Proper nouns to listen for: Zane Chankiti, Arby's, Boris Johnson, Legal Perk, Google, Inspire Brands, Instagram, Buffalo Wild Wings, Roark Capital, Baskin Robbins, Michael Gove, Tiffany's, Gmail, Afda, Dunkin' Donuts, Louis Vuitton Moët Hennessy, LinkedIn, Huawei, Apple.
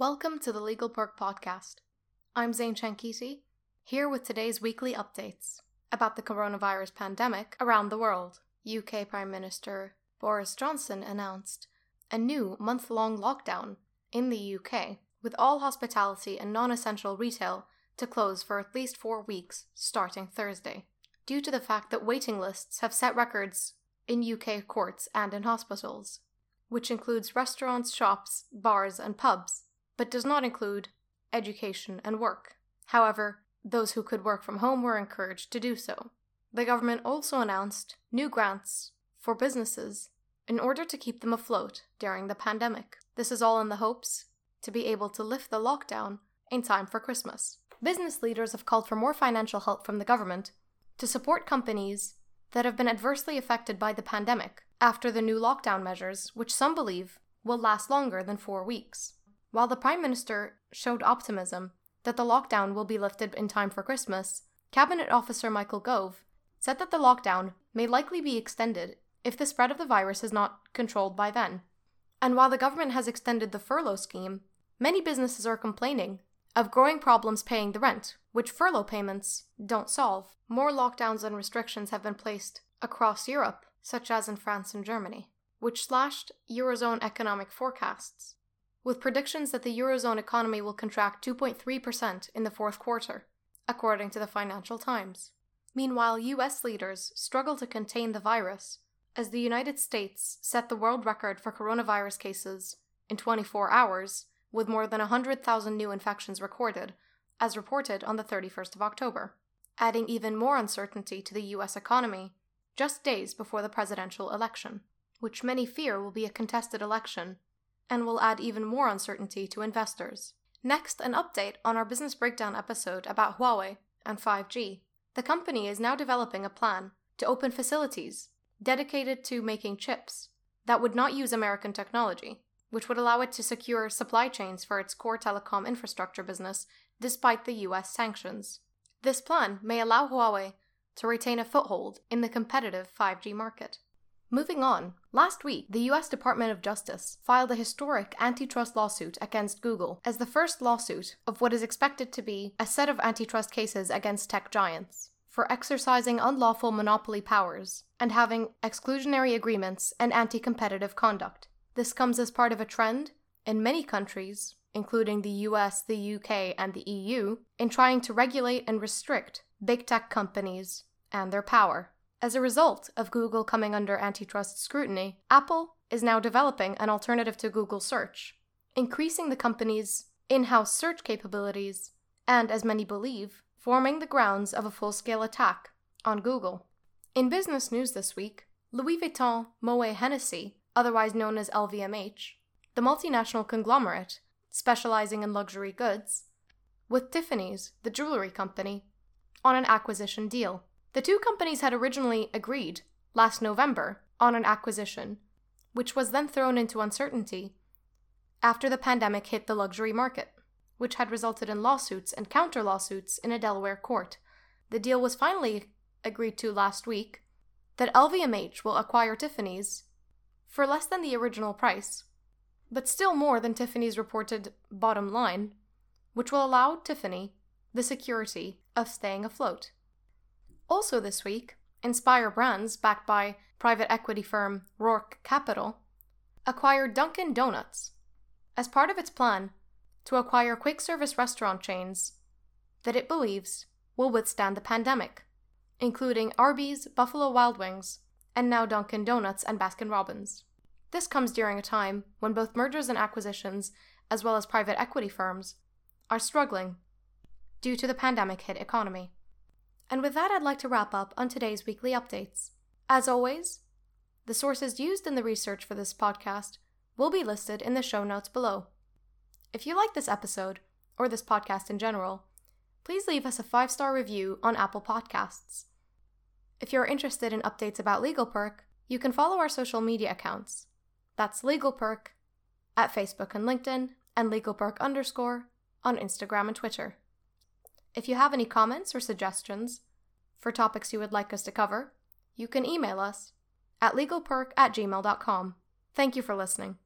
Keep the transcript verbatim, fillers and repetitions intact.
Welcome to the Legal Perk podcast. I'm Zane Chankiti, here with today's weekly updates about the coronavirus pandemic around the world. U K Prime Minister Boris Johnson announced a new month-long lockdown in the U K, with all hospitality and non-essential retail to close for at least four weeks starting Thursday, due to the fact that waiting lists have set records in U K courts and in hospitals, which includes restaurants, shops, bars, and pubs, but does not include education and work. However, those who could work from home were encouraged to do so. The government also announced new grants for businesses in order to keep them afloat during the pandemic. This is all in the hopes to be able to lift the lockdown in time for Christmas. Business leaders have called for more financial help from the government to support companies that have been adversely affected by the pandemic after the new lockdown measures, which some believe will last longer than four weeks. While the Prime Minister showed optimism that the lockdown will be lifted in time for Christmas, Cabinet Officer Michael Gove said that the lockdown may likely be extended if the spread of the virus is not controlled by then. And while the government has extended the furlough scheme, many businesses are complaining of growing problems paying the rent, which furlough payments don't solve. More lockdowns and restrictions have been placed across Europe, such as in France and Germany, which slashed Eurozone economic forecasts, with predictions that the Eurozone economy will contract two point three percent in the fourth quarter, according to the Financial Times. Meanwhile, U S leaders struggle to contain the virus, as the United States set the world record for coronavirus cases in twenty-four hours, with more than one hundred thousand new infections recorded, as reported on the thirty-first of October, adding even more uncertainty to the U S economy just days before the presidential election, which many fear will be a contested election and will add even more uncertainty to investors. Next, an update on our business breakdown episode about Huawei and five G. The company is now developing a plan to open facilities dedicated to making chips that would not use American technology, which would allow it to secure supply chains for its core telecom infrastructure business despite the U S sanctions. This plan may allow Huawei to retain a foothold in the competitive five G market. Moving on, last week, the U S Department of Justice filed a historic antitrust lawsuit against Google as the first lawsuit of what is expected to be a set of antitrust cases against tech giants for exercising unlawful monopoly powers and having exclusionary agreements and anti-competitive conduct. This comes as part of a trend in many countries, including the U S, the U K, and the E U, in trying to regulate and restrict big tech companies and their power. As a result of Google coming under antitrust scrutiny, Apple is now developing an alternative to Google Search, increasing the company's in-house search capabilities and, as many believe, forming the grounds of a full-scale attack on Google. In business news this week, Louis Vuitton Moët Hennessy, otherwise known as L V M H, the multinational conglomerate specializing in luxury goods, with Tiffany's, the jewelry company, on an acquisition deal. The two companies had originally agreed, last November, on an acquisition, which was then thrown into uncertainty after the pandemic hit the luxury market, which had resulted in lawsuits and counter-lawsuits in a Delaware court. The deal was finally agreed to last week that L V M H will acquire Tiffany's for less than the original price, but still more than Tiffany's reported bottom line, which will allow Tiffany the security of staying afloat. Also this week, Inspire Brands, backed by private equity firm Roark Capital, acquired Dunkin' Donuts as part of its plan to acquire quick service restaurant chains that it believes will withstand the pandemic, including Arby's, Buffalo Wild Wings, and now Dunkin' Donuts and Baskin Robbins. This comes during a time when both mergers and acquisitions, as well as private equity firms, are struggling due to the pandemic-hit economy. And with that, I'd like to wrap up on today's weekly updates. As always, the sources used in the research for this podcast will be listed in the show notes below. If you like this episode, or this podcast in general, please leave us a five-star review on Apple Podcasts. If you're interested in updates about Legal Perk, you can follow our social media accounts. That's Legal Perk at Facebook and LinkedIn, and Legal Perk underscore on Instagram and Twitter. If you have any comments or suggestions for topics you would like us to cover, you can email us at legalperk at gmail dot com. Thank you for listening.